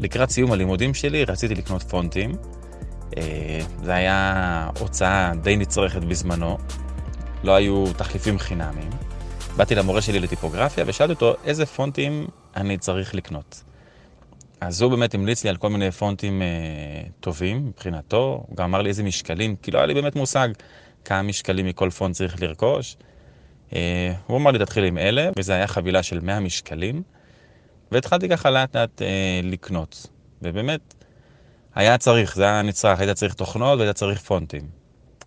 לקראת סיום הלימודים שלי רציתי לקנות פונטים. זה היה הוצאה די נצרכת בזמנו, לא היו תחליפים חינמים. באתי למורה שלי לטיפוגרפיה ושאלתי אותו איזה פונטים אני צריך לקנות. אז הוא באמת המליץ לי על כל מיני פונטים טובים מבחינתו, הוא גם אמר לי איזה משקלים, כי לא היה לי באמת מושג כמה משקלים מכל פונט צריך לרכוש. הוא אמר לי תתחיל עם אלה, וזה היה חבילה של 100 משקלים, והתחלתי ככה לאט לקנות, ובאמת היה צריך, זה היה נצרך, היית צריך תוכנות והיית צריך פונטים.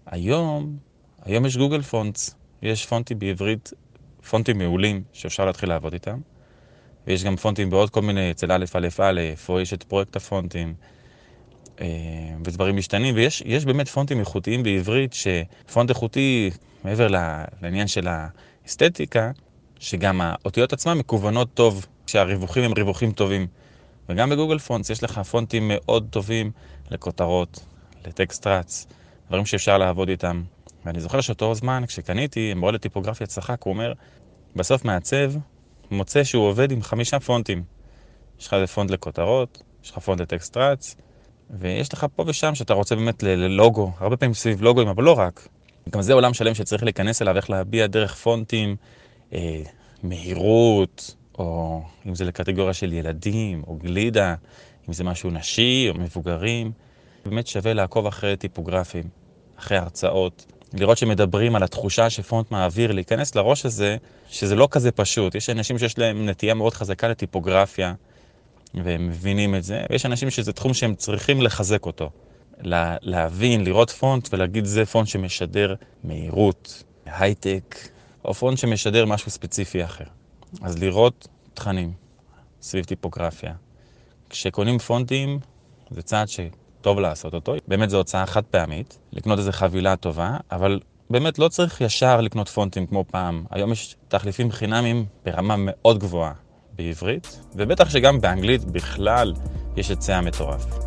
היום יש גוגל פונטס, יש פונטים בעברית, פונטים מעולים שאפשר להתחיל לעבוד איתם, ויש גם פונטים בעוד כל מיני, אצל א', או יש את פרויקט הפונטים, ודברים משתנים, ויש באמת פונטים איכותיים בעברית, שפונט איכותי מעבר לעניין של האסתטיקה, שגם האותיות עצמה מקוונות טוב, שהריווחים הם ריווחים טובים, וגם בגוגל פונטס יש לך פונטים מאוד טובים לכותרות, לטקסט רץ, דברים שאפשר לעבוד איתם. ואני זוכר שאותו זמן, כשקניתי, מורה לטיפוגרפיה צחק, הוא אומר, בסוף מעצב מוצא שהוא עובד עם 5 פונטים. יש לך פונט לכותרות, יש לך פונט לטקסט רץ, ויש לך פה ושם שאתה רוצה באמת ללוגו, הרבה פעמים סביב לוגוים, אבל לא רק. גם זה עולם שלם שצריך להיכנס אליו, איך להביע דרך פונטים, מהירות, או אם זה לקטגוריה של ילדים, או גלידה, אם זה משהו נשי, או מבוגרים. באמת שווה לעקוב אחרי טיפוגרפים, אחרי הרצאות, לראות שמדברים על התחושה שפונט מעביר, להיכנס לראש הזה, שזה לא כזה פשוט. יש אנשים שיש להם נטייה מאוד חזקה לטיפוגרפיה, והם מבינים את זה, ויש אנשים שזה תחום שהם צריכים לחזק אותו, להבין, לראות פונט ולהגיד זה פונט שמשדר מהירות, הייטק, או פונט שמשדר משהו ספציפי אחר. אז לראות תכנים סביב טיפוגרפיה. כשקונים פונטים, זה צעד שטוב לעשות אותו. באמת זו הוצאה חד פעמית, לקנות איזו חבילה טובה, אבל באמת לא צריך ישר לקנות פונטים כמו פעם. היום יש תחליפים חינמים ברמה מאוד גבוהה בעברית, ובטח שגם באנגלית בכלל יש היצע מטורף.